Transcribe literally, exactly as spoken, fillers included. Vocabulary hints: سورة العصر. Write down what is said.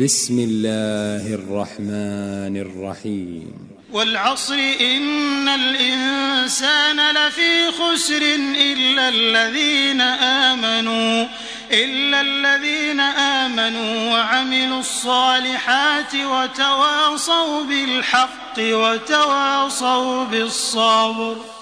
بسم الله الرحمن الرحيم والعصر إن الإنسان لفي خسر إلا الذين آمنوا إلا الذين آمنوا وعملوا الصالحات وتواصوا بالحق وتواصوا بالصبر.